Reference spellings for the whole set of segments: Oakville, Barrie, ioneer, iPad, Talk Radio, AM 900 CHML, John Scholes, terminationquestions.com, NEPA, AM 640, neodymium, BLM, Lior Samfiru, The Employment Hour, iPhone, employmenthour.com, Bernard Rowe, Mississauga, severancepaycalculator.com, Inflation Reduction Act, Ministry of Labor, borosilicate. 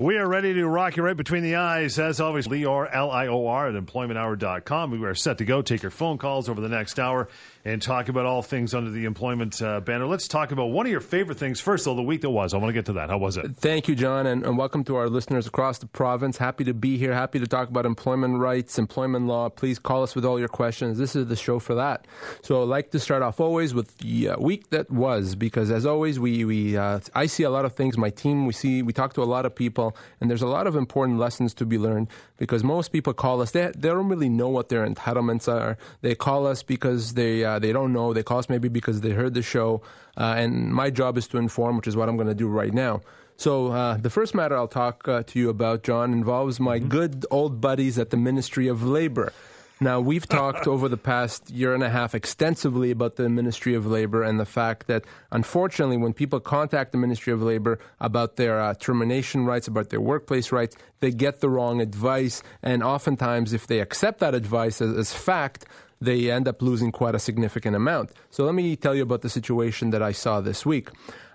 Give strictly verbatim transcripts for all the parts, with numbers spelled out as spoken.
We are ready to rock you right between the eyes. As always, Lior, L I O R, at employment hour dot com. We are set to go. Take your phone calls over the next hour and talk about all things under the employment uh, banner. Let's talk about one of your favorite things first, though, the week that was. I want to get to that. How was it? Thank you, John, and, and welcome to our listeners across the province. Happy to be here. Happy to talk about employment rights, employment law. Please call us with all your questions. This is the show for that. So I'd like to start off always with the uh, week that was, because as always, we, we uh, I see a lot of things. My team, we see, we talk to a lot of people. And there's a lot of important lessons to be learned, because most people call us. They, they don't really know what their entitlements are. They call us because they uh, they don't know. They call us maybe because they heard the show. Uh, and my job is to inform, which is what I'm going to do right now. So uh, the first matter I'll talk uh, to you about, John, involves my mm-hmm. good old buddies at the Ministry of Labor. Now, we've talked over the past year and a half extensively about the Ministry of Labor and the fact that, unfortunately, when people contact the Ministry of Labor about their uh, termination rights, about their workplace rights, they get the wrong advice. And oftentimes, if they accept that advice as, as fact, they end up losing quite a significant amount. So let me tell you about the situation that I saw this week.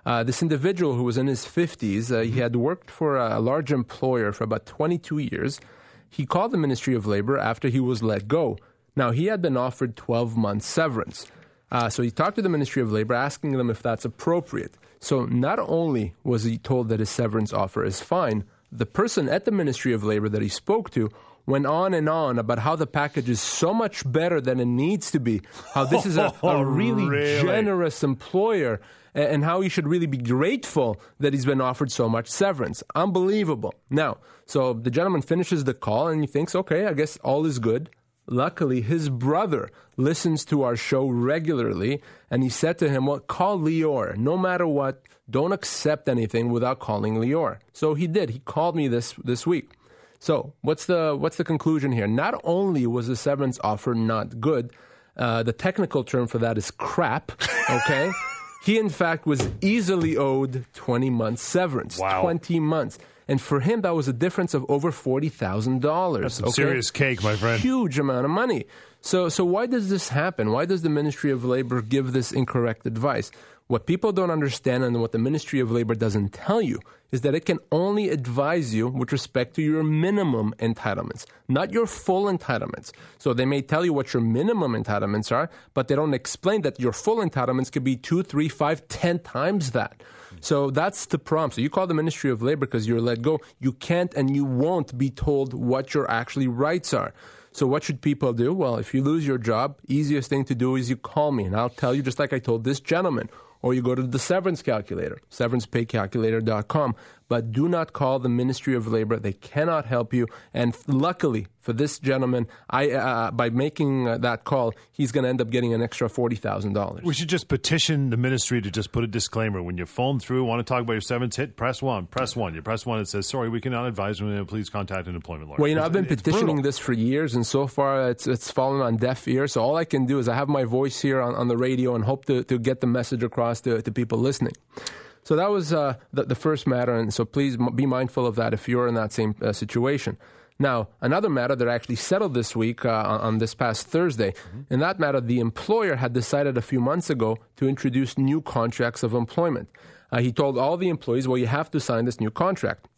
Uh, this individual who was in his fifties, uh, he had worked for a large employer for about twenty-two years. He called the Ministry of Labor after he was let go. Now, he had been offered twelve months severance. Uh, so he talked to the Ministry of Labor, asking them if that's appropriate. So not only was he told that his severance offer is fine, the person at the Ministry of Labor that he spoke to went on and on about how the package is so much better than it needs to be, how this is a, a really, really generous employer, and, and how he should really be grateful that he's been offered so much severance. Unbelievable. Now, so the gentleman finishes the call and he thinks, okay, I guess all is good. Luckily, his brother listens to our show regularly, and he said to him, well, call Lior. No matter what, don't accept anything without calling Lior. So he did. He called me this, this week. So what's the what's the conclusion here? Not only was the severance offer not good, uh, the technical term for that is crap, okay? He, in fact, was easily owed twenty months severance. Wow. twenty months. And for him, that was a difference of over forty thousand dollars. That's some okay? serious cake, my friend. Huge amount of money. So, so why does this happen? Why does the Ministry of Labor give this incorrect advice? What people don't understand, and what the Ministry of Labor doesn't tell you, is that it can only advise you with respect to your minimum entitlements, not your full entitlements. So they may tell you what your minimum entitlements are, but they don't explain that your full entitlements could be two, three, five, ten times that. So that's the problem. So you call the Ministry of Labor because you're let go. You can't and you won't be told what your actually rights are. So what should people do? Well, if you lose your job, easiest thing to do is you call me, and I'll tell you, just like I told this gentleman. Or you go to the severance calculator, severance pay calculator dot com. But do not call the Ministry of Labor. They cannot help you. And luckily for this gentleman, I uh, by making uh, that call, he's going to end up getting an extra forty thousand dollars. We should just petition the ministry to just put a disclaimer. When you phone through, want to talk about your severance, hit press one, press one. You press one, it says, sorry, we cannot advise you. Please contact an employment lawyer. Well, you know, I've been it's petitioning brutal. this for years, and so far it's it's fallen on deaf ears. So all I can do is I have my voice here on, on the radio and hope to, to get the message across To, to people listening. So that was uh, the, the first matter, and so please m- be mindful of that if you're in that same uh, situation. Now, another matter that I actually settled this week uh, on, on this past Thursday, mm-hmm. in that matter, the employer had decided a few months ago to introduce new contracts of employment. Uh, he told all the employees, well, you have to sign this new contract.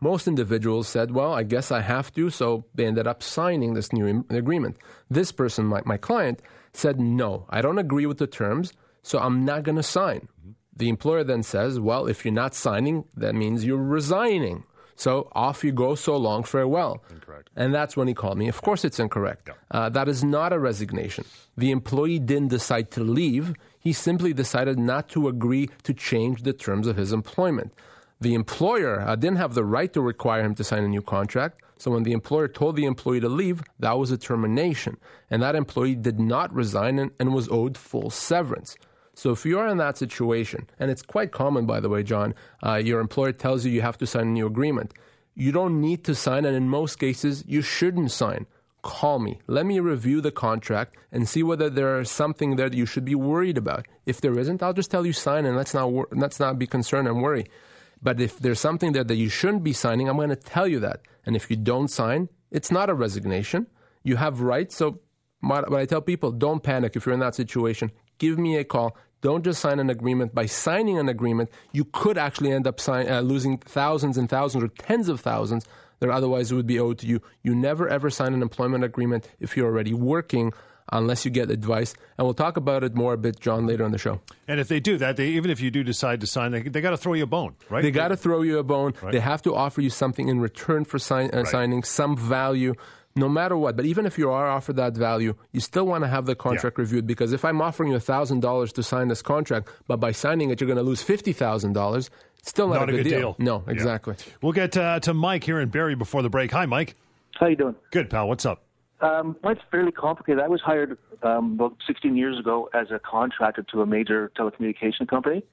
Most individuals said, well, I guess I have to, so they ended up signing this new im- agreement. This person, my, my client, said, no, I don't agree with the terms, so I'm not going to sign. The employer then says, well, if you're not signing, that means you're resigning. So off you go, so long, farewell. Incorrect. And that's when he called me. Of course it's incorrect. Yeah. Uh, that is not a resignation. The employee didn't decide to leave. He simply decided not to agree to change the terms of his employment. The employer uh, didn't have the right to require him to sign a new contract. So when the employer told the employee to leave, that was a termination. And that employee did not resign and, and was owed full severance. So if you are in that situation, and it's quite common, by the way, John, uh, your employer tells you you have to sign a new agreement. You don't need to sign, and in most cases, you shouldn't sign. Call me. Let me review the contract and see whether there is something there that you should be worried about. If there isn't, I'll just tell you sign, and let's not wor- let's not be concerned and worry. But if there's something there that you shouldn't be signing, I'm going to tell you that. And if you don't sign, it's not a resignation. You have rights. So what I tell people, don't panic if you're in that situation. Give me a call. Don't just sign an agreement. By signing an agreement, you could actually end up sign, uh, losing thousands and thousands or tens of thousands that otherwise would be owed to you. You never, ever sign an employment agreement if you're already working unless you get advice. And we'll talk about it more a bit, John, later on the show. And if they do that, they, even if you do decide to sign, they, they got to throw you a bone, right? They got to throw you a bone. Right. They have to offer you something in return for sign, uh, right. signing, some value. No matter what. But even if you are offered that value, you still want to have the contract yeah. reviewed, because if I'm offering you one thousand dollars to sign this contract, but by signing it, you're going to lose fifty thousand dollars, still not, not a good, a good deal. deal. No, yeah. exactly. We'll get uh, to Mike here in Barrie before the break. Hi, Mike. How you doing? Good, pal. What's up? Um, mine's fairly complicated. I was hired um, about sixteen years ago as a contractor to a major telecommunication company.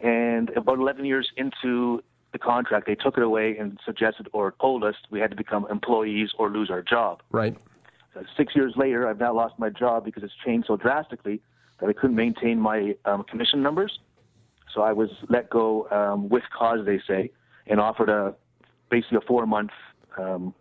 And about eleven years into the contract, they took it away and suggested or told us we had to become employees or lose our job. Right. So six years later, I've now lost my job because it's changed so drastically that I couldn't maintain my um, commission numbers. So I was let go um, with cause, they say, and offered a basically a four-month um,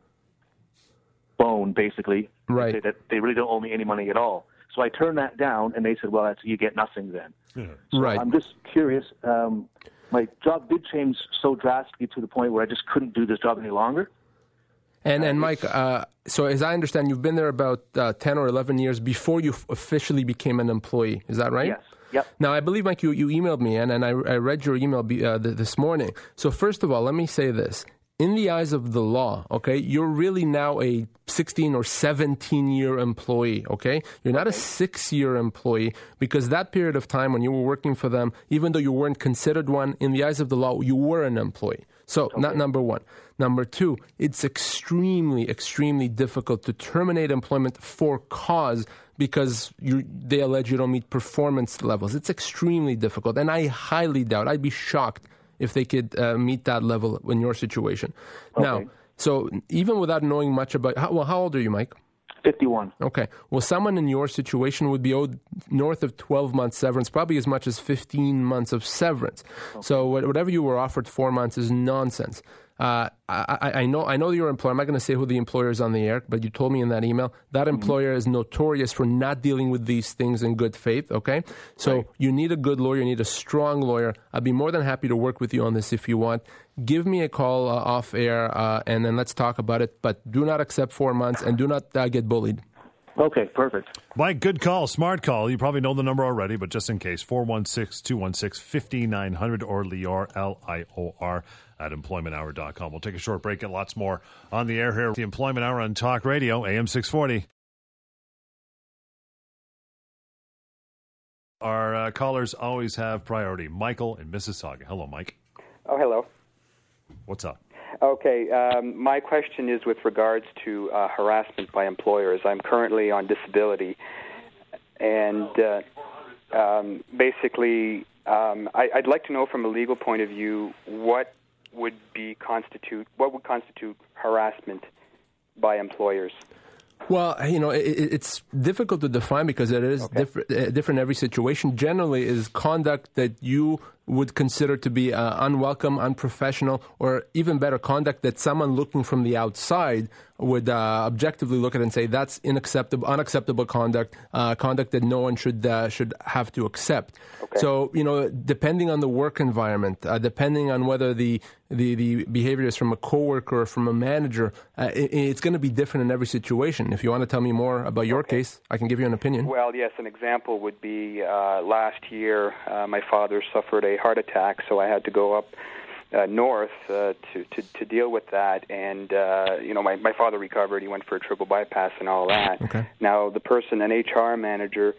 bone, basically. Right. They, that they really don't owe me any money at all. So I turned that down, and they said, well, that's, you get nothing then. Yeah. So right. I'm just curious. Um, My job did change so drastically to the point where I just couldn't do this job any longer. And, uh, and Mike, uh, so as I understand, you've been there about uh, ten or eleven years before you f- officially became an employee. Is that right? Yes. Yep. Now, I believe, Mike, you, you emailed me, and, and I, I read your email be, uh, th- this morning. So first of all, let me say this. In the eyes of the law, okay, you're really now a sixteen or seventeen-year employee, okay? You're not a six-year employee, because that period of time when you were working for them, even though you weren't considered one, in the eyes of the law, you were an employee. So, okay. Not number one. Number two, it's extremely, extremely difficult to terminate employment for cause because you, they allege you don't meet performance levels. It's extremely difficult, and I highly doubt, I'd be shocked if they could uh, meet that level in your situation. Okay. Now, so even without knowing much about, how, well, how old are you, Mike? fifty-one. Okay. Well, someone in your situation would be owed north of twelve months severance, probably as much as fifteen months of severance. Okay. So whatever you were offered four months is nonsense. Uh, I, I know I know your employer. I'm not going to say who the employer is on the air, but you told me in that email that employer mm-hmm. is notorious for not dealing with these things in good faith, okay? So right. you need a good lawyer. You need a strong lawyer. I'd be more than happy to work with you on this if you want. Give me a call uh, off air, uh, and then let's talk about it. But do not accept four months and do not uh, get bullied. Okay, perfect. Mike, good call, smart call. You probably know the number already, but just in case, four one six, two one six, five nine zero zero or Lior, L I O R, at employment hour dot com. We'll take a short break and lots more on the air here with the Employment Hour on Talk Radio, A M six forty. Our uh, callers always have priority. Michael in Mississauga. Hello, Mike. Oh, hello. What's up? Okay, um, my question is with regards to uh, harassment by employers. I'm currently on disability, and uh, um, basically um, I, I'd like to know from a legal point of view what would be constitute what would constitute harassment by employers. Well, you know, it, it's difficult to define because it is okay. diff- different in every situation. Generally, is conduct that you would consider to be uh, unwelcome, unprofessional, or even better, conduct that someone looking from the outside would uh, objectively look at and say that's unacceptable, unacceptable conduct, uh, conduct that no one should uh, should have to accept. Okay. So, you know, depending on the work environment, uh, depending on whether the, the, the behavior is from a coworker or from a manager, uh, it, it's going to be different in every situation. If you want to tell me more about your okay. case, I can give you an opinion. Well, yes, an example would be uh, last year uh, my father suffered a heart attack, so I had to go up uh, north uh, to, to to deal with that, and uh, you know my, my father recovered. He went for a triple bypass and all that. Okay. Now the person, an H R manager,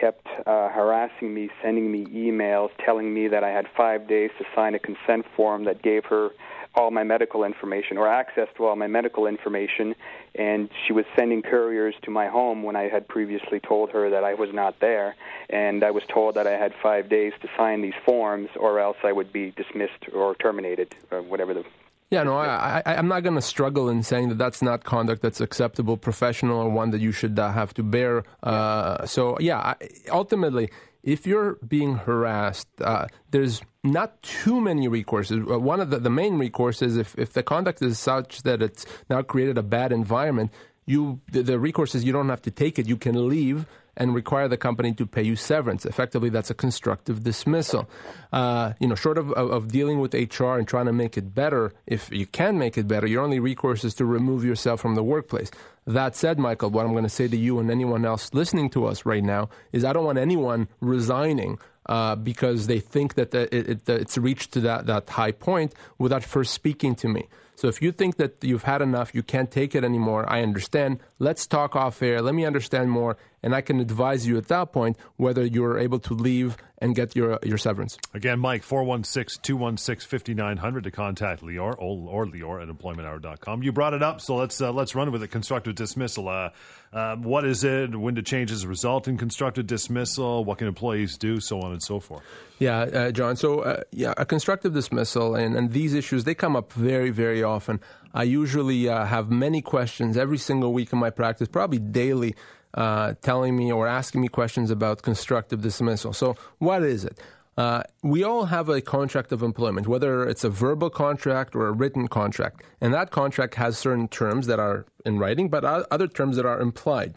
kept uh, harassing me, sending me emails, telling me that I had five days to sign a consent form that gave her all my medical information or access to all my medical information, and she was sending couriers to my home when I had previously told her that I was not there, and I was told that I had five days to sign these forms or else I would be dismissed or terminated or whatever the... Yeah, no, I, I, I'm not going to struggle in saying that that's not conduct that's acceptable, professional, or one that you should uh, have to bear. Uh, so, yeah, I, ultimately, if you're being harassed, uh, there's not too many recourses. One of the, the main recourses, if, if the conduct is such that it's now created a bad environment, you the, the recourse is you don't have to take it. You can leave. and require the company to pay you severance. Effectively, that's a constructive dismissal. Uh, you know, short of, of, of dealing with H R and trying to make it better, if you can make it better, your only recourse is to remove yourself from the workplace. That said, Michael, what I'm going to say to you and anyone else listening to us right now is I don't want anyone resigning uh, because they think that the, it, it, it's reached to that, that high point without first speaking to me. So if you think that you've had enough, you can't take it anymore, I understand. Let's talk off air. Let me understand more. And I can advise you at that point whether you're able to leave and get your your severance. Again, Mike, four one six, two one six, five nine zero zero to contact Lior or Lior at employment hour dot com. You brought it up, so let's uh, let's run with it. Constructive dismissal. Uh, uh, what is it? When do changes result in constructive dismissal? What can employees do? So on and so forth. Yeah, uh, John. So, uh, yeah, a constructive dismissal and, and these issues, they come up very, very often. I usually uh, have many questions every single week in my practice, probably daily, uh, telling me or asking me questions about constructive dismissal. So what is it? Uh, we all have a contract of employment, whether it's a verbal contract or a written contract. And that contract has certain terms that are in writing, but other terms that are implied.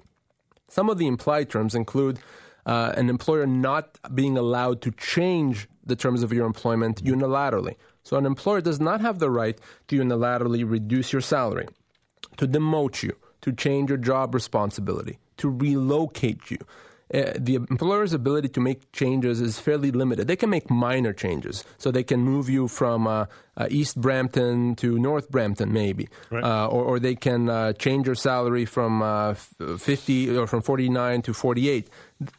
Some of the implied terms include uh, an employer not being allowed to change the terms of your employment unilaterally. So an employer does not have the right to unilaterally reduce your salary, to demote you, to change your job responsibility, to relocate you. Uh, the employer's ability to make changes is fairly limited. They can make minor changes. So they can move you from uh, uh, East Brampton to North Brampton, maybe. Right. Uh, or, or they can uh, change your salary from uh, fifty or from forty-nine to forty-eight.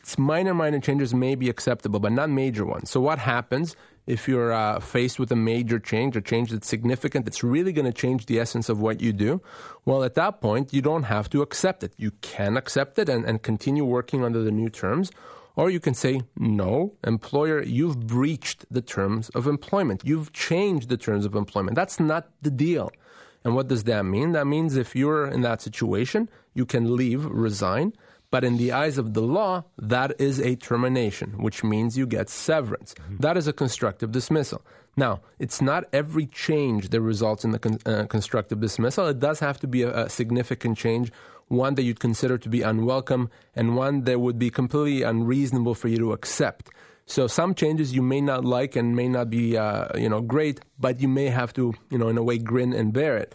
It's minor, minor changes may be acceptable, but not major ones. So what happens if you're uh, faced with a major change, a change that's significant, that's really going to change the essence of what you do? Well, at that point, you don't have to accept it. You can accept it and, and continue working under the new terms. Or you can say, no, employer, you've breached the terms of employment. You've changed the terms of employment. That's not the deal. And what does that mean? That means if you're in that situation, you can leave, resign. But in the eyes of the law, that is a termination, which means you get severance. Mm-hmm. That is a constructive dismissal. Now, it's not every change that results in the con- uh, constructive dismissal. It does have to be a, a significant change, one that you'd consider to be unwelcome, and one that would be completely unreasonable for you to accept. So some changes you may not like and may not be uh, you know, great, but you may have to, you know, in a way, grin and bear it.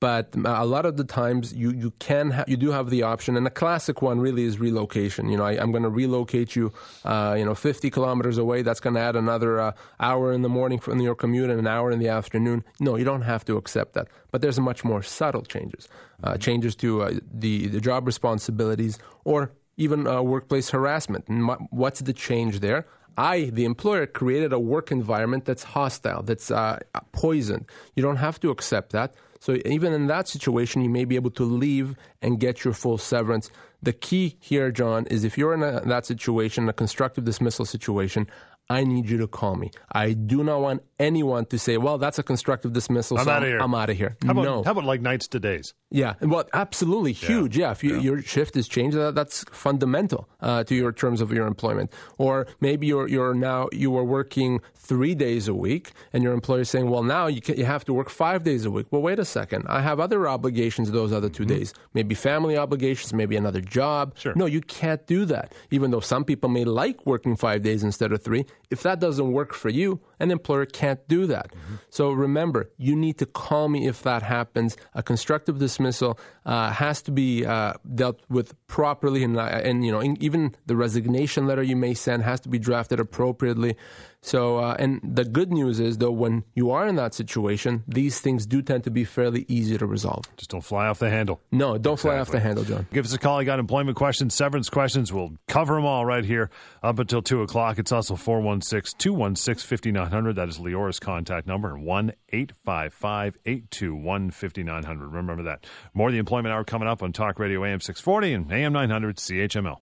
But a lot of the times you, you can ha- you do have the option, and a classic one really is relocation. You know, I, I'm going to relocate you, uh, you know, fifty kilometers away. That's going to add another uh, hour in the morning from your commute and an hour in the afternoon. No, you don't have to accept that. But there's much more subtle changes, uh, changes to uh, the, the job responsibilities or even uh, workplace harassment. What's the change there? I, the employer, created a work environment that's hostile, that's uh, poisoned. You don't have to accept that. So even in that situation, you may be able to leave and get your full severance. The key here, John, is if you're in a, that situation, a constructive dismissal situation, I need you to call me. I do not want anyone to say, well, that's a constructive dismissal, I'm so out of here. I'm out of here. How about, no. How about like nights to days? Yeah, well, absolutely huge. Yeah, yeah. If you, yeah. your shift is changed, that, that's fundamental uh, to your terms of your employment. Or maybe you're you're now you are working three days a week, and your employer is saying, well, now you can, you have to work five days a week. Well, wait a second. I have other obligations those other two mm-hmm. days. Maybe family obligations, maybe another job. Sure. No, you can't do that. Even though some people may like working five days instead of three, if that doesn't work for you, an employer can't do that. Mm-hmm. So remember, you need to call me if that happens. A constructive dismissal uh, has to be uh, dealt with properly, and, and you know, in, even the resignation letter you may send has to be drafted appropriately. So, uh, and the good news is, though, when you are in that situation, these things do tend to be fairly easy to resolve. Just don't fly off the handle. No, don't exactly. fly off the handle, John. Give us a call. You got employment questions, severance questions. We'll cover them all right here up until two o'clock. It's also four one six, two one six, five nine zero zero. That is Lior's contact number, and one eight five five, eight two one, five nine zero zero. Remember that. More of the Employment Hour coming up on Talk Radio A M six forty and A M nine hundred C H M L.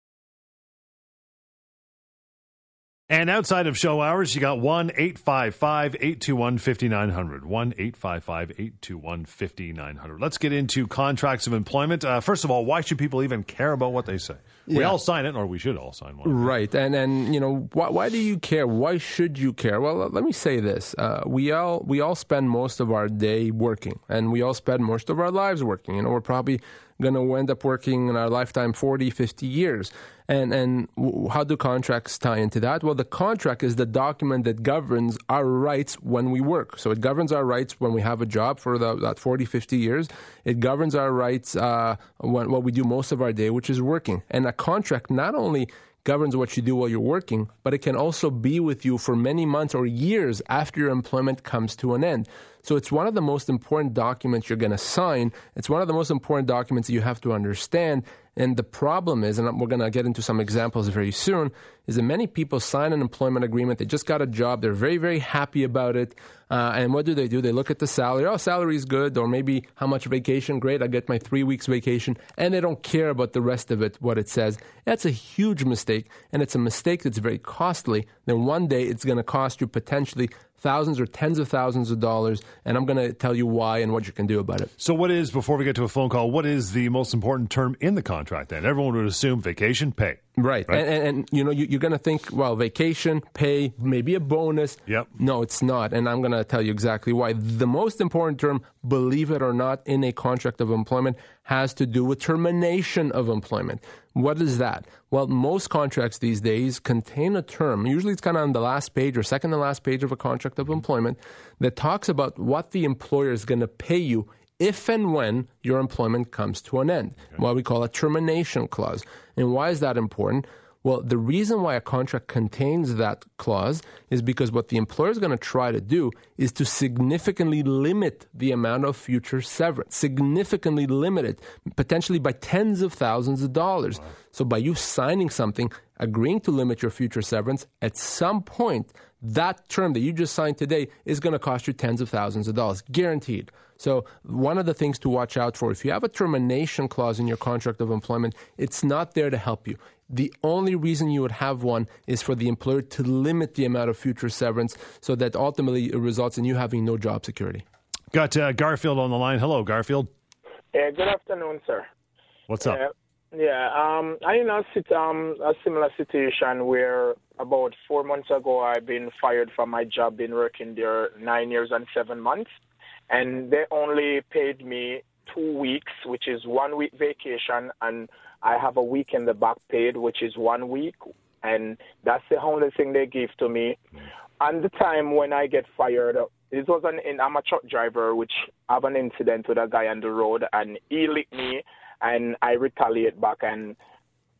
And outside of show hours, you got one eight five five, eight two one, five nine zero zero. one eight five five, eight two one, five nine zero zero. Let's get into contracts of employment. Uh, first of all, why should people even care about what they say? We yeah. all sign it, or we should all sign one. Right. And, and you know, why, why do you care? Why should you care? Well, let me say this. Uh, we all we all spend most of our day working, and we all spend most of our lives working. You know, we're probably going to end up working in our lifetime forty, fifty years. And and how do contracts tie into that? Well, the contract is the document that governs our rights when we work. So it governs our rights when we have a job for the, that forty, fifty years. It governs our rights uh, when, what we do most of our day, which is working. And a contract not only governs what you do while you're working, but it can also be with you for many months or years after your employment comes to an end. So it's one of the most important documents you're going to sign. It's one of the most important documents that you have to understand. And the problem is, and we're going to get into some examples very soon, is that many people sign an employment agreement. They just got a job. They're very, very happy about it. Uh, and what do they do? They look at the salary. Oh, salary is good. Or maybe how much vacation? Great. I get my three weeks vacation. And they don't care about the rest of it, what it says. That's a huge mistake. And it's a mistake that's very costly. Then one day it's going to cost you potentially thousands or tens of thousands of dollars, and I'm going to tell you why and what you can do about it. So what is, before we get to a phone call, what is the most important term in the contract then? Everyone would assume vacation, pay. Right. right? And, and, and, you know, you, you're going to think, well, vacation, pay, maybe a bonus. Yep. No, it's not. And I'm going to tell you exactly why. The most important term, believe it or not, in a contract of employment has to do with termination of employment. What is that? Well, most contracts these days contain a term. Usually it's kind of on the last page or second to last page of a contract of employment that talks about what the employer is going to pay you if and when your employment comes to an end, okay. What we call a termination clause. And why is that important? Well, the reason why a contract contains that clause is because what the employer is going to try to do is to significantly limit the amount of future severance, significantly limit it, potentially by tens of thousands of dollars. Wow. So by you signing something, agreeing to limit your future severance, at some point, that term that you just signed today is going to cost you tens of thousands of dollars, guaranteed. So one of the things to watch out for, if you have a termination clause in your contract of employment, it's not there to help you. The only reason you would have one is for the employer to limit the amount of future severance so that ultimately it results in you having no job security. Got uh, Garfield on the line. Hello, Garfield. Uh, good afternoon, sir. What's up? Uh, yeah, um, I in a, um, a similar situation where about four months ago I've been fired from my job, been working there nine years and seven months. And they only paid me two weeks, which is one week vacation, and I have a week in the back paid, which is one week. And that's the only thing they give to me. And the time when I get fired, it was an, I'm a truck driver, which I have an incident with a guy on the road, and he licked me, and I retaliate back. And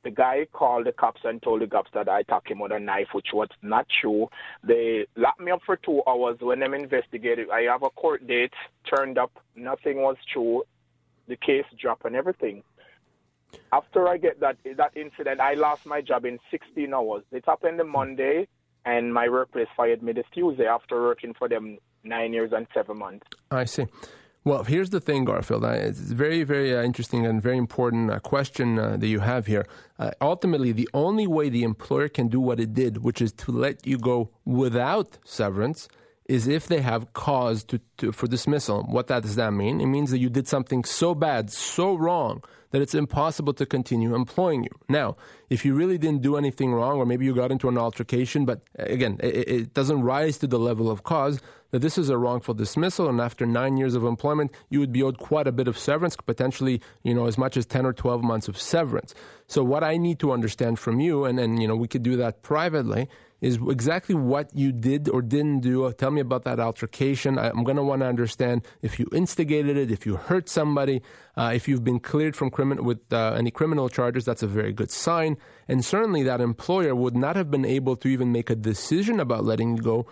the guy called the cops and told the cops that I attacked him with a knife, which was not true. They locked me up for two hours. When I'm investigated, I have a court date, turned up, nothing was true. The case dropped and everything. After I get that that incident, I lost my job in sixteen hours. It happened on Monday, and my workplace fired me this Tuesday after working for them nine years and seven months. I see. Well, here's the thing, Garfield. It's a very, very uh, interesting and very important uh, question uh, that you have here. Uh, ultimately, the only way the employer can do what it did, which is to let you go without severance, is if they have cause to, to, for dismissal. What that, does that mean? It means that you did something so bad, so wrong, that it's impossible to continue employing you. Now, if you really didn't do anything wrong, or maybe you got into an altercation, but again, it, it doesn't rise to the level of cause, that this is a wrongful dismissal, and after nine years of employment, you would be owed quite a bit of severance, potentially, you know, as much as ten or twelve months of severance. So what I need to understand from you, and then, you know, we could do that privately, is exactly what you did or didn't do. Tell me about that altercation. I'm going to want to understand if you instigated it, if you hurt somebody, uh, if you've been cleared from crimin- with uh, any criminal charges. That's a very good sign. And certainly that employer would not have been able to even make a decision about letting you go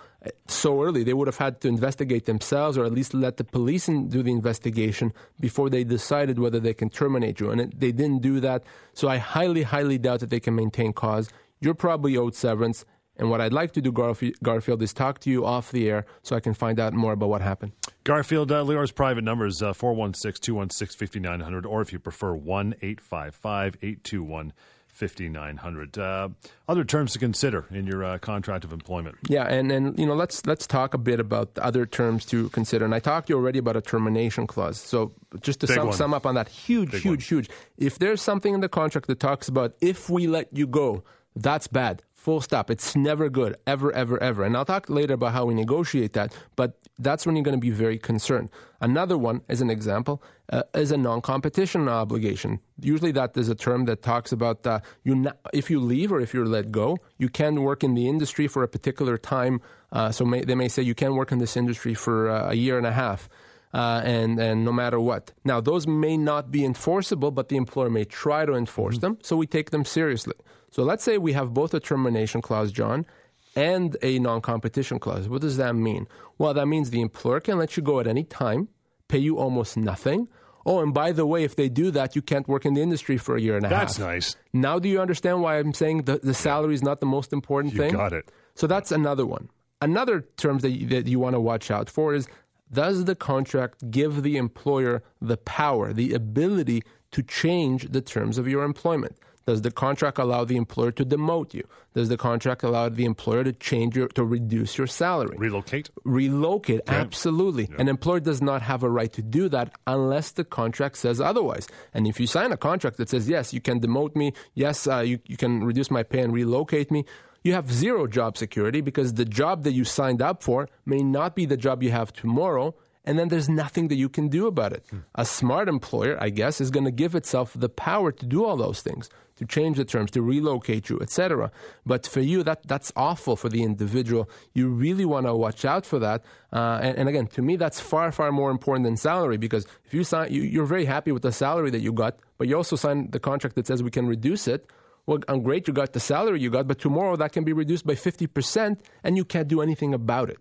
so early. They would have had to investigate themselves, or at least let the police in, do the investigation before they decided whether they can terminate you. And it, they didn't do that. So I highly, highly doubt that they can maintain cause. You're probably owed severance. And what I'd like to do, Garf- Garfield, is talk to you off the air so I can find out more about what happened. Garfield, uh, Lior's private number is uh, four one six, two one six, five nine zero zero, or if you prefer, one eight five five, eight two one, five nine zero zero. Uh, other terms to consider in your uh, contract of employment. Yeah, and, and you know, let's let's talk a bit about the other terms to consider. And I talked to you already about a termination clause. So just to sum, sum up on that, huge, Big huge, one. huge. If there's something in the contract that talks about if we let you go, that's bad. Full stop. It's never good, ever, ever, ever. And I'll talk later about how we negotiate that, but that's when you're going to be very concerned. Another one, as an example, uh, is a non-competition obligation. Usually that is a term that talks about uh, you not, if you leave or if you're let go, you can work in the industry for a particular time. Uh, so may, they may say you can work in this industry for uh, a year and a half. Uh, and, and no matter what. Now, those may not be enforceable, but the employer may try to enforce mm-hmm. them, so we take them seriously. So let's say we have both a termination clause, John, and a non-competition clause. What does that mean? Well, that means the employer can let you go at any time, pay you almost nothing. Oh, and by the way, if they do that, you can't work in the industry for a year and a That's half. That's nice. Now do you understand why I'm saying the, the salary is not the most important you thing? You got it. So that's another one. Another term that you, that you want to watch out for is, does the contract give the employer the power, the ability to change the terms of your employment? Does the contract allow the employer to demote you? Does the contract allow the employer to change your, to reduce your salary? Relocate? Relocate, yeah. Absolutely. Yeah. An employer does not have a right to do that unless the contract says otherwise. And if you sign a contract that says, yes, you can demote me, yes, uh, you, you can reduce my pay and relocate me, you have zero job security because the job that you signed up for may not be the job you have tomorrow, and then there's nothing that you can do about it. Hmm. A smart employer, I guess, is going to give itself the power to do all those things, to change the terms, to relocate you, et cetera. But for you, that that's awful for the individual. You really want to watch out for that. Uh, and, and again, to me, that's far, far more important than salary, because if you sign, you, you're very happy with the salary that you got, but you also signed the contract that says we can reduce it. Well, I'm great you got the salary you got, but tomorrow that can be reduced by fifty percent, and you can't do anything about it.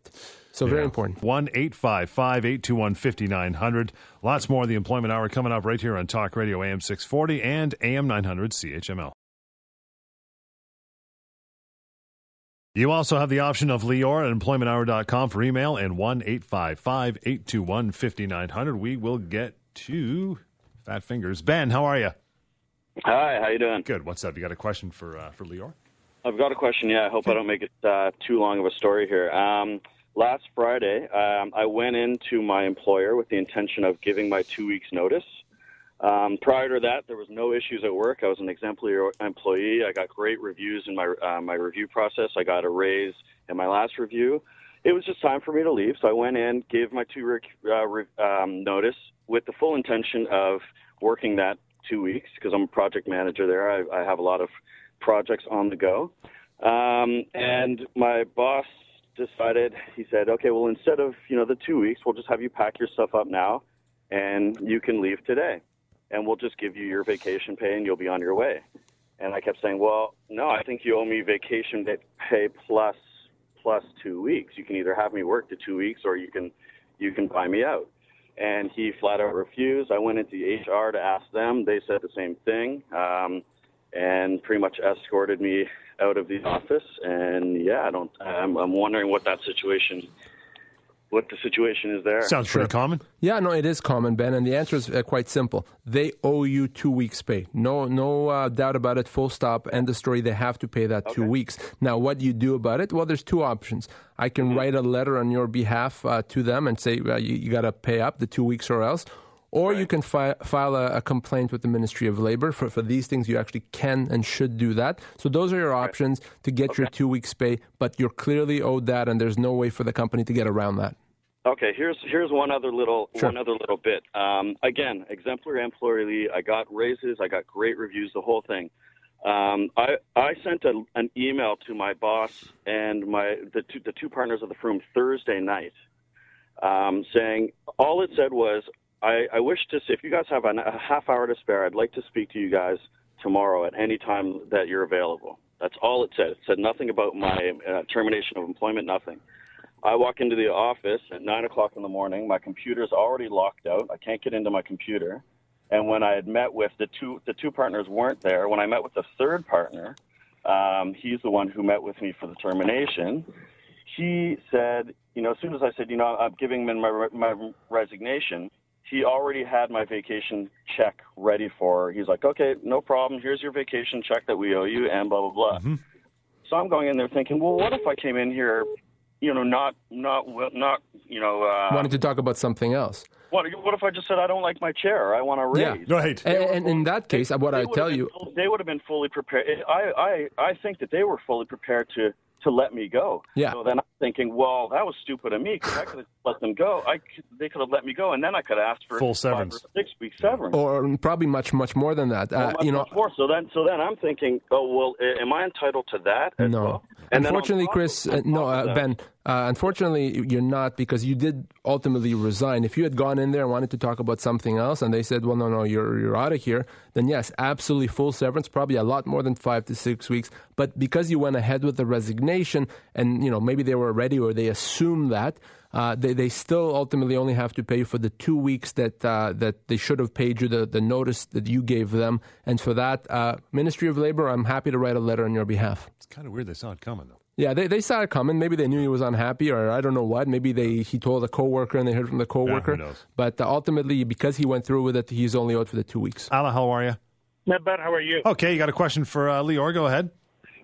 So yeah. Very important. one eight five five, eight two one, five nine zero zero. Lots more of the Employment Hour coming up right here on Talk Radio, A M six forty and A M nine hundred C H M L. You also have the option of Lior at employment hour dot com for email, and one eight five five, eight two one, five nine zero zero. We will get to Fat Fingers. Ben, how are you? Hi, how you doing? Good. What's up? You got a question for uh, for Lior? I've got a question, yeah. I hope I don't make it uh, too long of a story here. Um, last Friday, um, I went into my employer with the intention of giving my two weeks' notice. Um, prior to that, there was no issues at work. I was an exemplary employee. I got great reviews in my uh, my review process. I got a raise in my last review. It was just time for me to leave, so I went in, gave my two week uh, re- um, notice with the full intention of working that two weeks because I'm a project manager there. I, I have a lot of projects on the go. Um, and my boss decided, he said, okay, well, instead of, you know, the two weeks, we'll just have you pack your stuff up now and you can leave today and we'll just give you your vacation pay and you'll be on your way. And I kept saying, well, no, I think you owe me vacation pay plus, plus two weeks. You can either have me work the two weeks or you can, you can buy me out. And he flat out refused. I went into H R to ask them. They said the same thing, um, and pretty much escorted me out of the office. And yeah, I don't. I'm, I'm wondering what that situation, what the situation is there. Sounds pretty common. Yeah, no, it is common, Ben. And the answer is uh, quite simple. They owe you two weeks' pay. No, no uh, doubt about it. Full stop. End of story. They have to pay that okay. two weeks. Now, what do you do about it? Well, there's two options. I can mm-hmm. write a letter on your behalf uh, to them and say, well, you, you got to pay up the two weeks or else. Or right. you can fi- file a, a complaint with the Ministry of Labor. For, for these things, you actually can and should do that. So those are your right. options to get okay. your two weeks' pay, but you're clearly owed that, and there's no way for the company to get around that. Okay, here's here's one other little sure. one other little bit. Um, again, exemplary employee. I got raises. I got great reviews. The whole thing. Um, I I sent a, an email to my boss and my the two, the two partners of the firm Thursday night, um, saying all it said was I, I wish to see if you guys have an, a half hour to spare. I'd like to speak to you guys tomorrow at any time that you're available. That's all it said. It said nothing about my uh, termination of employment. Nothing. I walk into the office at nine o'clock in the morning. My computer's already locked out. I can't get into my computer. And when I had met with the two, the two partners weren't there. When I met with the third partner, um, he's the one who met with me for the termination. He said, you know, as soon as I said, you know, I'm giving him my, my resignation, he already had my vacation check ready for her. He's like, okay, no problem. Here's your vacation check that we owe you and blah, blah, blah. Mm-hmm. So I'm going in there thinking, well, what if I came in here you know, not, not, not, you know. Uh, Wanted to talk about something else. What, what if I just said, I don't like my chair, I want to raise? Yeah, right. And, and in that case, they, what they I tell you. Been, they would have been fully prepared. I, I, I think that they were fully prepared to, to let me go. Yeah. So then I'm thinking, well, that was stupid of me because I could have let them go. I could, they could have let me go, and then I could ask for full severance, five or six weeks severance, or probably much, much more than that. Well, uh, much, you know, much more. So then, so then I'm thinking, oh well, am I entitled to that? As no. Well? And unfortunately, Chris, uh, no, uh, Ben. Uh, unfortunately, you're not, because you did ultimately resign. If you had gone in there and wanted to talk about something else, and they said, well, no, no, you're you're out of here, then yes, absolutely full severance, probably a lot more than five to six weeks. But because you went ahead with the resignation, and you know maybe they were ready or they assumed that, uh, they, they still ultimately only have to pay you for the two weeks that uh, that they should have paid you, the, the notice that you gave them. And for that, uh, Ministry of Labor, I'm happy to write a letter on your behalf. It's kind of weird they saw it coming, though. Yeah, they they saw it coming. Maybe they knew he was unhappy, or I don't know what. Maybe they he told a coworker, and they heard from the coworker. Yeah, but uh, ultimately, because he went through with it, he's only out for the two weeks. Ala, how are you? Not bad. How are you? Okay, you got a question for uh, Lior. Go ahead.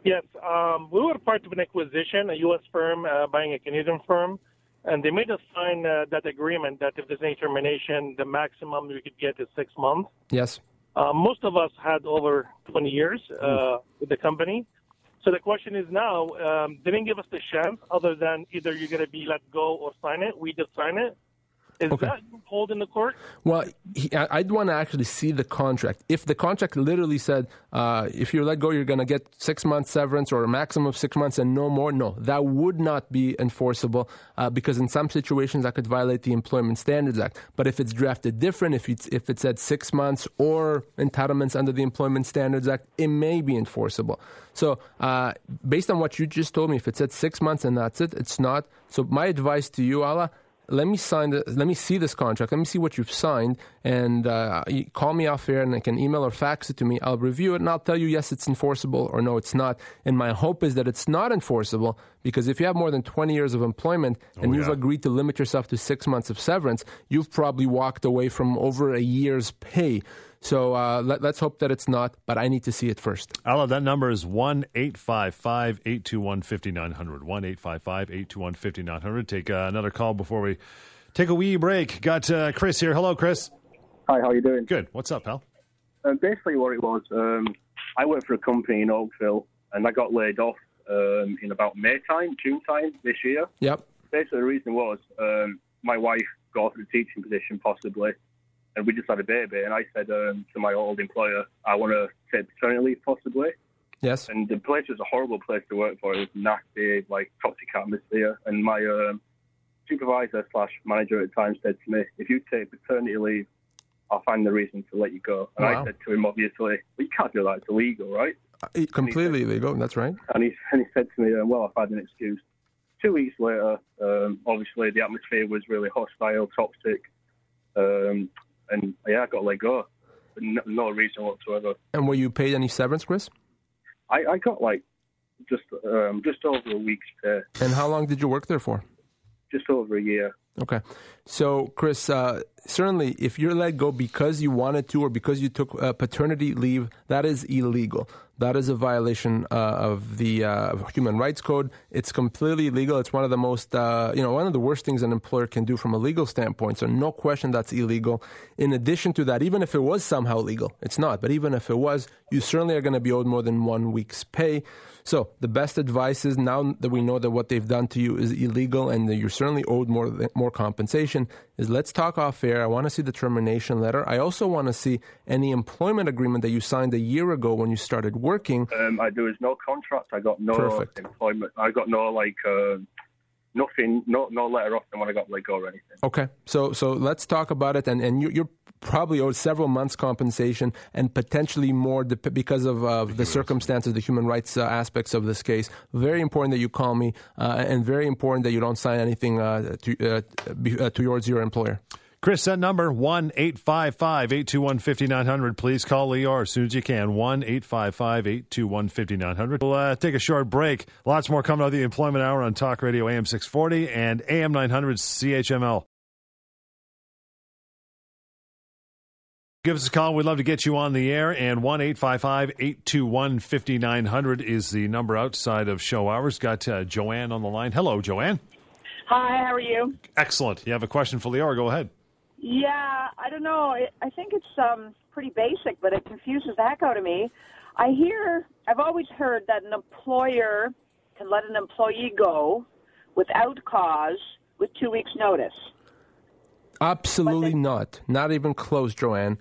Yes, um, we were part of an acquisition, a U S firm uh, buying a Canadian firm, and they made us sign uh, that agreement that if there's any termination, the maximum we could get is six months. Yes. Uh, most of us had over twenty years uh, with the company. So the question is now, um, they didn't give us the chance other than either you're going to be let go or sign it. We just sign it. Is okay. that hold in the court? Well, he, I'd want to actually see the contract. If the contract literally said, uh, if you're let go, you're going to get six months severance or a maximum of six months and no more, no, that would not be enforceable uh, because in some situations that could violate the Employment Standards Act. But if it's drafted different, if it's, if it said six months or entitlements under the Employment Standards Act, it may be enforceable. So uh, based on what you just told me, if it said six months and that's it, it's not. So my advice to you, Ala, let me sign. The, let me see this contract. Let me see what you've signed, and uh, call me off air, and I can email or fax it to me. I'll review it, and I'll tell you yes, it's enforceable, or no, it's not. And my hope is that it's not enforceable, because if you have more than twenty years of employment and oh, you've yeah. agreed to limit yourself to six months of severance, you've probably walked away from over a year's pay. So uh, let, let's hope that it's not, but I need to see it first. Ala, that number is one eight five five, eight two one, five nine zero zero, one eight five five, eight two one, five nine zero zero. Take uh, another call before we take a wee break. Got uh, Chris here. Hello, Chris. Hi, how you doing? Good. What's up, pal? Uh, basically what it was, um, I worked for a company in Oakville, and I got laid off um, in about May time, June time this year. Yep. Basically the reason was um, my wife got a teaching position possibly, and we just had a baby, and I said um, to my old employer, I want to take paternity leave, possibly. Yes. And the place was a horrible place to work for. It was nasty, like, toxic atmosphere. And my um, supervisor slash manager at times said to me, if you take paternity leave, I'll find the reason to let you go. And wow. I said to him, obviously, well, you can't do that. It's illegal, right? It completely illegal, that's right. And he, and he said to me, well, I've had an excuse. Two weeks later, um, obviously, the atmosphere was really hostile, toxic, um... and, yeah, I got let go. No, no reason whatsoever. And were you paid any severance, Chris? I, I got, like, just um, just over a week's pay. And how long did you work there for? Just over a year. Okay. So, Chris, uh, certainly if you're let go because you wanted to or because you took uh, paternity leave, that is illegal. That is a violation uh, of the uh, Human Rights Code. It's completely illegal. It's one of the most, uh, you know, one of the worst things an employer can do from a legal standpoint. So no question that's illegal. In addition to that, even if it was somehow legal, it's not. But even if it was, you certainly are going to be owed more than one week's pay. So the best advice is, now that we know that what they've done to you is illegal and that you're certainly owed more more compensation, is let's talk off air. I want to see the termination letter. I also want to see any employment agreement that you signed a year ago when you started working. Working. Um, I, there was no contract. I got no Perfect. employment. I got no like uh, nothing. No, no letter off them when I got let go or anything. Okay, so so let's talk about it. And and you, you're probably owed several months' compensation and potentially more dep- because of uh, the circumstances, the human rights uh, aspects of this case. Very important that you call me, uh, and very important that you don't sign anything uh, to, uh, uh, towards your employer. Chris, that number, one eight five five, eight two one, five nine zero zero. Please call Lior as soon as you can, one eight five five, eight two one, five nine zero zero. We'll uh, take a short break. Lots more coming out of the Employment Hour on Talk Radio A M six forty and A M nine hundred C H M L. Give us a call. We'd love to get you on the air. And one eight five five, eight two one, five nine zero zero is the number outside of show hours. Got uh, Joanne on the line. Hello, Joanne. Hi, how are you? Excellent. You have a question for Lior. Go ahead. Yeah, I don't know. I think it's um, pretty basic, but it confuses the heck out of me. I hear, I've always heard that an employer can let an employee go without cause with two weeks' notice. Absolutely then, not. Not even close, Joanne.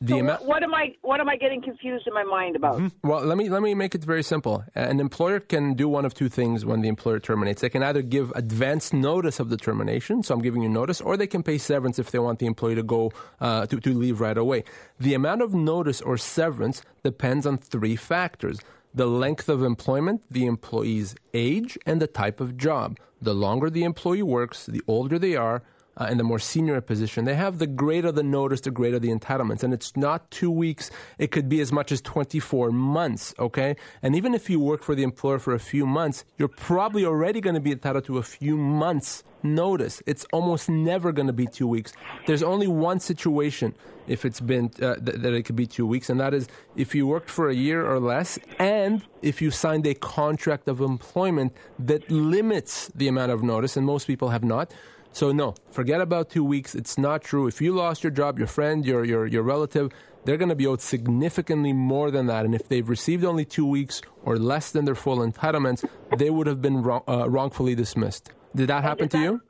The so ima- what am I? What am I getting confused in my mind about? Mm-hmm. Well, let me let me make it very simple. An employer can do one of two things when the employer terminates. They can either give advance notice of the termination, so I'm giving you notice, or they can pay severance if they want the employee to go uh, to to leave right away. The amount of notice or severance depends on three factors: the length of employment, the employee's age, and the type of job. The longer the employee works, the older they are, Uh, and the more senior a position they have, the greater the notice, the greater the entitlements. And it's not two weeks. It could be as much as twenty-four months, okay? And even if you work for the employer for a few months, you're probably already going to be entitled to a few months' notice. It's almost never going to be two weeks. There's only one situation if it's been uh, th- that it could be two weeks, and that is if you worked for a year or less and if you signed a contract of employment that limits the amount of notice, and most people have not. So no, forget about two weeks. It's not true. If you lost your job, your friend, your your your relative, they're going to be owed significantly more than that. And if they've received only two weeks or less than their full entitlements, they would have been wrong, uh, wrongfully dismissed. Did that happen did to that, you?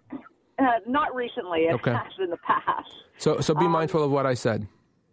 Uh, not recently. It okay. has in the past. So so be um, mindful of what I said.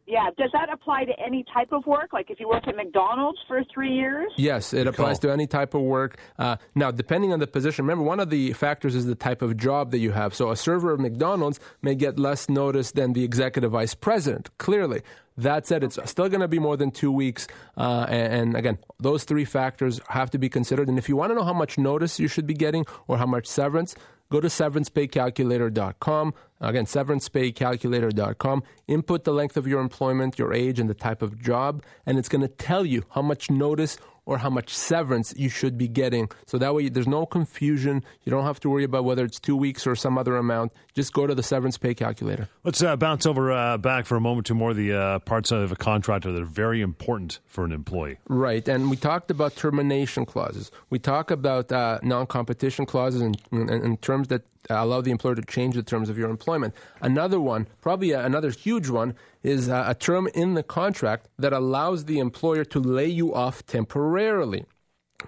Yeah. Does that apply to any type of work? Like if you work at McDonald's for three years? Yes, it applies to any type of work. Uh, now, depending on the position, remember, one of the factors is the type of job that you have. So a server at McDonald's may get less notice than the executive vice president, clearly. That said, it's still going to be more than two weeks. Uh, and, and again, those three factors have to be considered. And if you want to know how much notice you should be getting or how much severance, go to severance pay calculator dot com. Again, severance pay calculator dot com. Input the length of your employment, your age, and the type of job, and it's going to tell you how much notice or how much severance you should be getting. So that way there's no confusion. You don't have to worry about whether it's two weeks or some other amount. Just go to the severance pay calculator. Let's uh, bounce over uh, back for a moment to more of the uh, parts of a contractor that are very important for an employee. Right, and we talked about termination clauses. We talk about uh, non-competition clauses and, and, and terms that allow the employer to change the terms of your employment. Another one, probably another huge one, is a term in the contract that allows the employer to lay you off temporarily.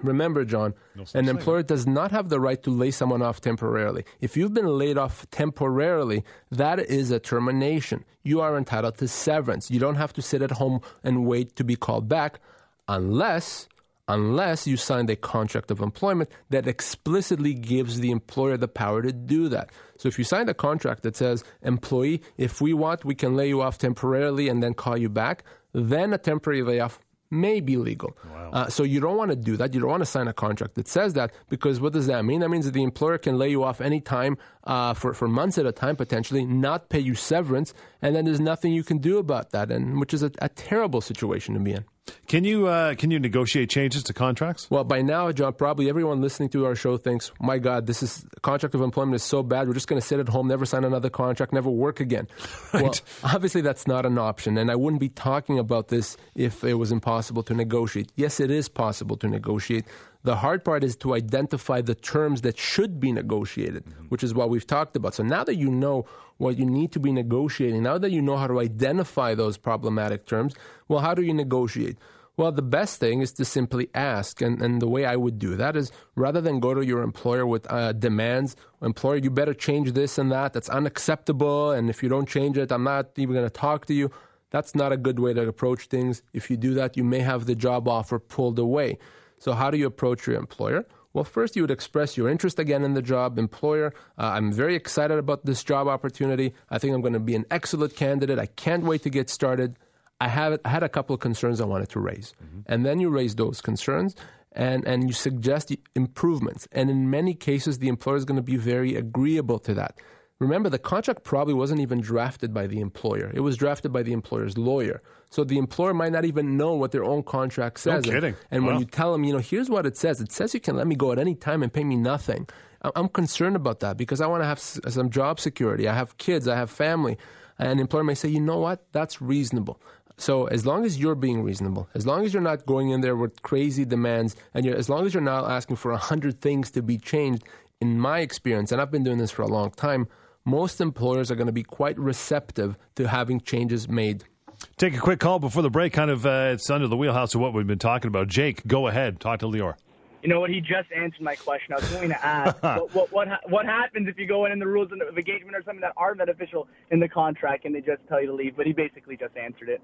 Remember, John, no an employer thing. does not have the right to lay someone off temporarily. If you've been laid off temporarily, that is a termination. You are entitled to severance. You don't have to sit at home and wait to be called back unless... unless you signed a contract of employment that explicitly gives the employer the power to do that. So if you signed a contract that says, employee, if we want, we can lay you off temporarily and then call you back, then a temporary layoff may be legal. Wow. Uh, so you don't want to do that. You don't want to sign a contract that says that, because what does that mean? That means that the employer can lay you off any time uh, for, for months at a time, potentially, not pay you severance, and then there's nothing you can do about that, and which is a, a terrible situation to be in. Can you uh, can you negotiate changes to contracts? Well, by now, John, probably everyone listening to our show thinks, my God, this is contract of employment is so bad, we're just going to sit at home, never sign another contract, never work again. Right. Well, obviously that's not an option, and I wouldn't be talking about this if it was impossible to negotiate. Yes, it is possible to negotiate. The hard part is to identify the terms that should be negotiated, mm-hmm. which is what we've talked about. So now that you know what you need to be negotiating, now that you know how to identify those problematic terms, well, how do you negotiate? Well, the best thing is to simply ask. And, and the way I would do that is rather than go to your employer with uh, demands, employer, you better change this and that. That's unacceptable. And if you don't change it, I'm not even going to talk to you. That's not a good way to approach things. If you do that, you may have the job offer pulled away. So how do you approach your employer? Well, first you would express your interest again in the job. Employer, uh, I'm very excited about this job opportunity. I think I'm going to be an excellent candidate. I can't wait to get started. I, have, I had a couple of concerns I wanted to raise. Mm-hmm. And then you raise those concerns and, and you suggest improvements. And in many cases, the employer is going to be very agreeable to that. Remember, the contract probably wasn't even drafted by the employer. It was drafted by the employer's lawyer. So the employer might not even know what their own contract says. No kidding. And wow. when you tell them, you know, here's what it says. It says you can let me go at any time and pay me nothing. I'm concerned about that because I want to have some job security. I have kids. I have family. an employer may say, you know what, that's reasonable. So as long as you're being reasonable, as long as you're not going in there with crazy demands, and you're, as long as you're not asking for one hundred things to be changed, in my experience, and I've been doing this for a long time, most employers are going to be quite receptive to having changes made. Take a quick call before the break. Kind of, uh, it's under the wheelhouse of what we've been talking about. Jake, go ahead. Talk to Lior. You know what? He just answered my question. I was going to ask, what, what what what happens if you go in and the rules of engagement or something that aren't that official in the contract and they just tell you to leave? But he basically just answered it.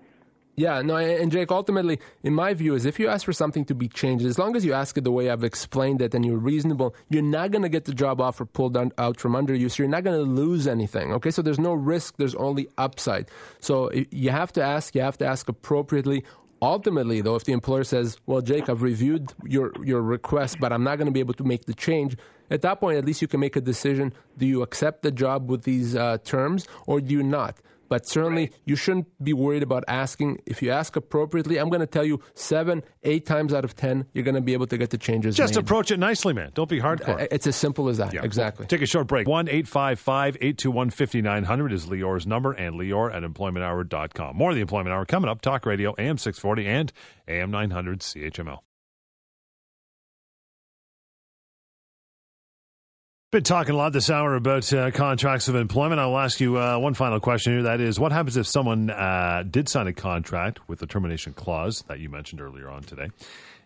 Yeah, no, and Jake, ultimately, in my view, is if you ask for something to be changed, as long as you ask it the way I've explained it and you're reasonable, you're not going to get the job offer pulled down, out from under you, so you're not going to lose anything, okay? So there's no risk, there's only upside. So you have to ask, you have to ask appropriately. Ultimately, though, if the employer says, well, Jake, I've reviewed your, your request, but I'm not going to be able to make the change, at that point, at least you can make a decision. Do you accept the job with these uh, terms or do you not? But certainly, you shouldn't be worried about asking. If you ask appropriately, I'm going to tell you seven, eight times out of ten, you're going to be able to get the changes Just made. Approach it nicely, man. Don't be hardcore. It's as simple as that. Yeah. Exactly. Take a short break. one eight five five, eight two one, five nine zero zero is Lior's number, and Lior at employment hour dot com. More of the Employment Hour coming up. Talk Radio, A M six forty and A M nine hundred C H M L. Been talking a lot this hour about uh, contracts of employment. I'll ask you uh, one final question here. That is, what happens if someone uh, did sign a contract with a termination clause that you mentioned earlier on today,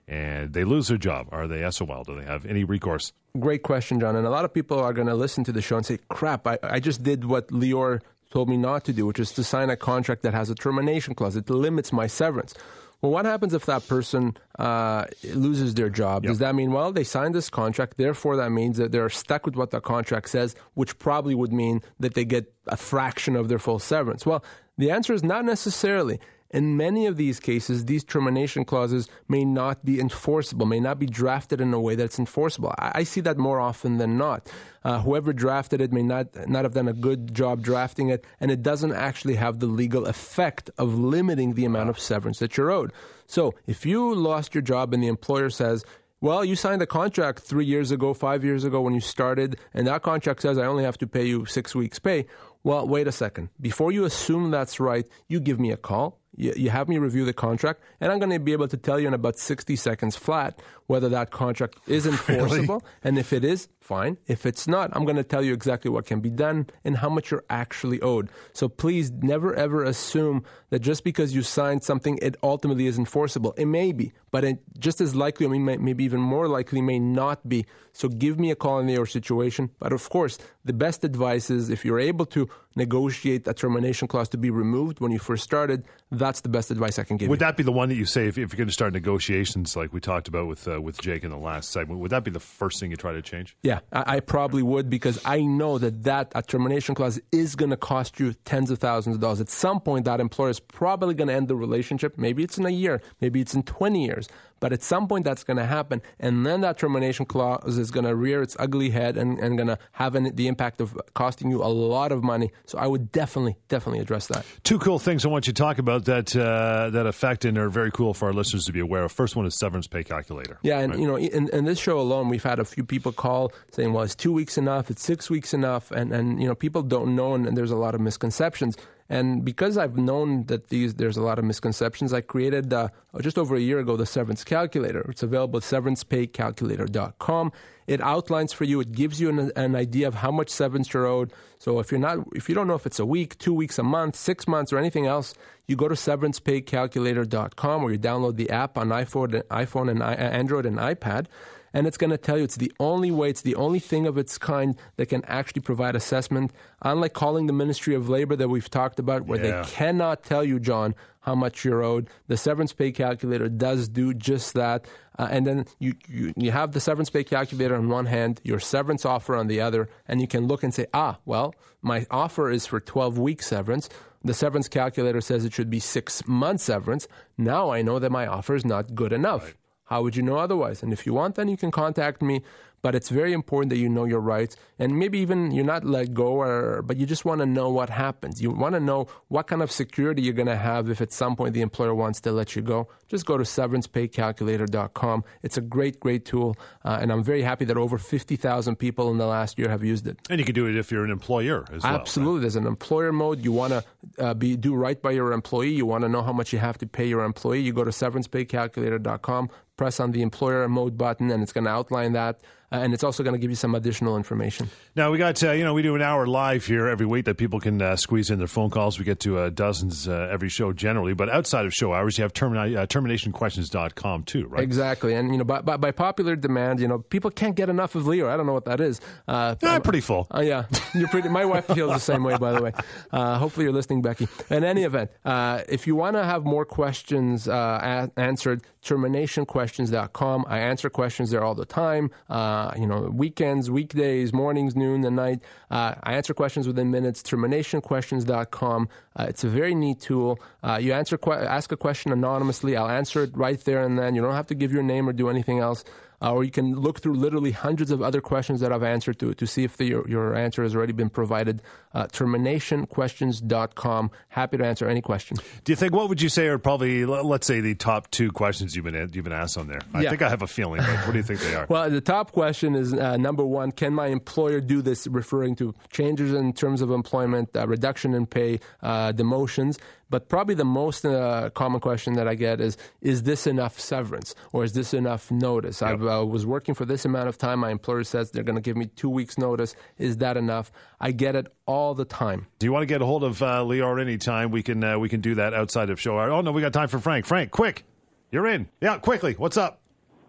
and they lose their job? Are they S O L? Do they have any recourse? Great question, John. And a lot of people are going to listen to the show and say, crap, I, I just did what Lior told me not to do, which is to sign a contract that has a termination clause. It limits my severance. Well, what happens if that person uh, loses their job? Yep. Does that mean, well, they signed this contract, therefore that means that they're stuck with what the contract says, which probably would mean that they get a fraction of their full severance? Well, the answer is not necessarily. In many of these cases, these termination clauses may not be enforceable, may not be drafted in a way that's enforceable. I, I see that more often than not. Uh, whoever drafted it may not, not have done a good job drafting it, and it doesn't actually have the legal effect of limiting the amount of severance that you're owed. So if you lost your job and the employer says, well, you signed a contract three years ago, five years ago when you started, and that contract says I only have to pay you six weeks' pay. Well, wait a second. Before you assume that's right, you give me a call. You, you have me review the contract, and I'm going to be able to tell you in about sixty seconds flat whether that contract is enforceable. Really? And if it is, fine. If it's not, I'm going to tell you exactly what can be done and how much you're actually owed. So please never, ever assume that just because you signed something, it ultimately is enforceable. It may be, but it just as likely, I mean, may, maybe even more likely, may not be. So give me a call in your situation. But of course, the best advice is if you're able to negotiate a termination clause to be removed when you first started, that's the best advice I can give would you. Would that be the one that you say if, if you're going to start negotiations like we talked about with uh, with Jake in the last segment? Would that be the first thing you try to change? Yeah, I, I probably would because I know that, that a termination clause is going to cost you tens of thousands of dollars. At some point, that employer is probably going to end the relationship. Maybe it's in a year. Maybe it's in twenty years. But at some point, that's going to happen. And then that termination clause is going to rear its ugly head and, and going to have an, the impact of costing you a lot of money. So I would definitely, definitely address that. Two cool things I want you to talk about that uh, that affect and are very cool for our listeners to be aware of. First one is severance pay calculator. Yeah, and right? you know, in, in this show alone, we've had a few people call saying, well, it's two weeks enough, it's six weeks enough. And, and you know, people don't know, and, and there's a lot of misconceptions. And because I've known that these there's a lot of misconceptions, I created uh, just over a year ago the severance calculator. It's available at severance pay calculator dot com. It outlines for you. It gives you an, an idea of how much severance you're owed. So if you're not, if you don't know if it's a week, two weeks, a month, six months, or anything else, you go to severance pay calculator dot com or you download the app on iPhone, iPhone and Android and iPad. And it's going to tell you it's the only way, it's the only thing of its kind that can actually provide assessment, unlike calling the Ministry of Labor that we've talked about, where yeah. they cannot tell you, John, how much you're owed. The severance pay calculator does do just that. Uh, and then you, you, you have the severance pay calculator on one hand, your severance offer on the other, and you can look and say, ah, well, my offer is for twelve week severance. The severance calculator says it should be six month severance. Now I know that my offer is not good enough. Right. How would you know otherwise? And if you want, then you can contact me. But it's very important that you know your rights, and maybe even you're not let go, or but you just want to know what happens. You want to know what kind of security you're going to have if at some point the employer wants to let you go. Just go to severance pay calculator dot com. It's a great, great tool, uh, and I'm very happy that over fifty thousand people in the last year have used it. And you can do it if you're an employer as well. Absolutely. Right? There's an employer mode. You want to uh, be do right by your employee. You want to know how much you have to pay your employee. You go to severance pay calculator dot com. Press on the employer mode button, and it's going to outline that. Uh, and it's also going to give you some additional information. Now, we got, uh, you know, we do an hour live here every week that people can uh, squeeze in their phone calls. We get to uh, dozens uh, every show generally. But outside of show hours, you have termina- uh, termination questions dot com too, right? Exactly. And, you know, by, by, by popular demand, you know, people can't get enough of Lior. I don't know what that is. Uh, yeah, I'm pretty full. Uh, yeah. You're pretty. My wife feels the same way, by the way. Uh, hopefully you're listening, Becky. In any event, uh, if you want to have more questions uh, a- answered, termination questions dot com. I answer questions there all the time. Uh, Uh, you know, weekends, weekdays, mornings, noon, and night. Uh, I answer questions within minutes, termination questions dot com. Uh, it's a very neat tool. Uh, you answer que- ask a question anonymously. I'll answer it right there and then. You don't have to give your name or do anything else. Uh, or you can look through literally hundreds of other questions that I've answered to to see if the, your, your answer has already been provided. Uh, termination questions dot com. Happy to answer any question. Do you think, what would you say are probably, let's say, the top two questions you've been you've been asked on there? I yeah. think I have a feeling, but what do you think they are? Well, the top question is, uh, number one, can my employer do this, referring to changes in terms of employment, uh, reduction in pay, uh, demotions. But probably the most uh, common question that I get is, is this enough severance, or is this enough notice? Yep. I uh, was working for this amount of time. My employer says they're going to give me two weeks notice. Is that enough? I get it all the time. Do you want to get a hold of uh, Lior anytime? We can, uh, we can do that outside of show hour. Oh, no, we got time for Frank. Frank, quick. You're in. Yeah, quickly. What's up?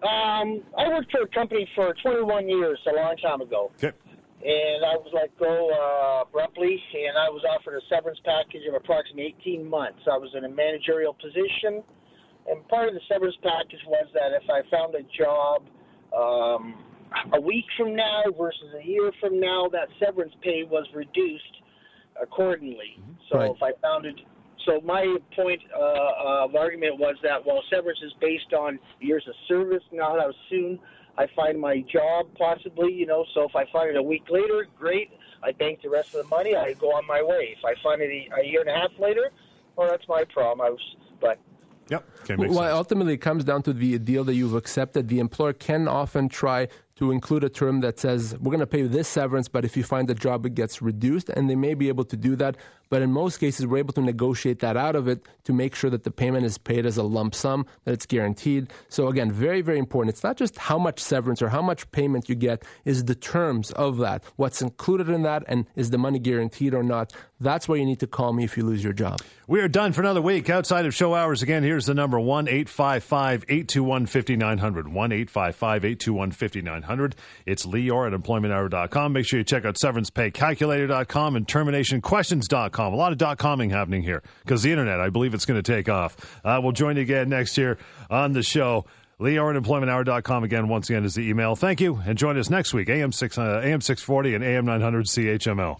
Um, I worked for a company for twenty-one years, a long time ago. Okay. And I was let go uh, abruptly, and I was offered a severance package of approximately eighteen months. I was in a managerial position, and part of the severance package was that if I found a job um, a week from now versus a year from now, that severance pay was reduced accordingly. Mm-hmm. So right. if I found it, so my point uh, of argument was that while severance is based on years of service, not how soon I find my job, possibly, you know, so if I find it a week later, great, I bank the rest of the money, I go on my way. If I find it a year and a half later, well, that's my problem. I was, but... Yep. Well, sense. Ultimately, it comes down to the deal that you've accepted. The employer can often try to include a term that says, we're going to pay you this severance, but if you find the job, it gets reduced, and they may be able to do that. But in most cases, we're able to negotiate that out of it to make sure that the payment is paid as a lump sum, that it's guaranteed. So again, very, very important. It's not just how much severance or how much payment you get, is the terms of that, what's included in that, and is the money guaranteed or not. That's why you need to call me if you lose your job. We are done for another week. Outside of show hours, again, here's the number, one eight five five, eight two one, five nine zero zero, one eight five five, eight two one, five nine zero zero. It's Lior at employment hour dot com. Make sure you check out severance pay calculator dot com and termination questions dot com. A lot of dot comming happening here because the internet, I believe it's going to take off. Uh, we'll join you again next year on the show. Lior at employment hour dot com again, once again, is the email. Thank you, and join us next week, A M six forty and A M nine hundred C H M L.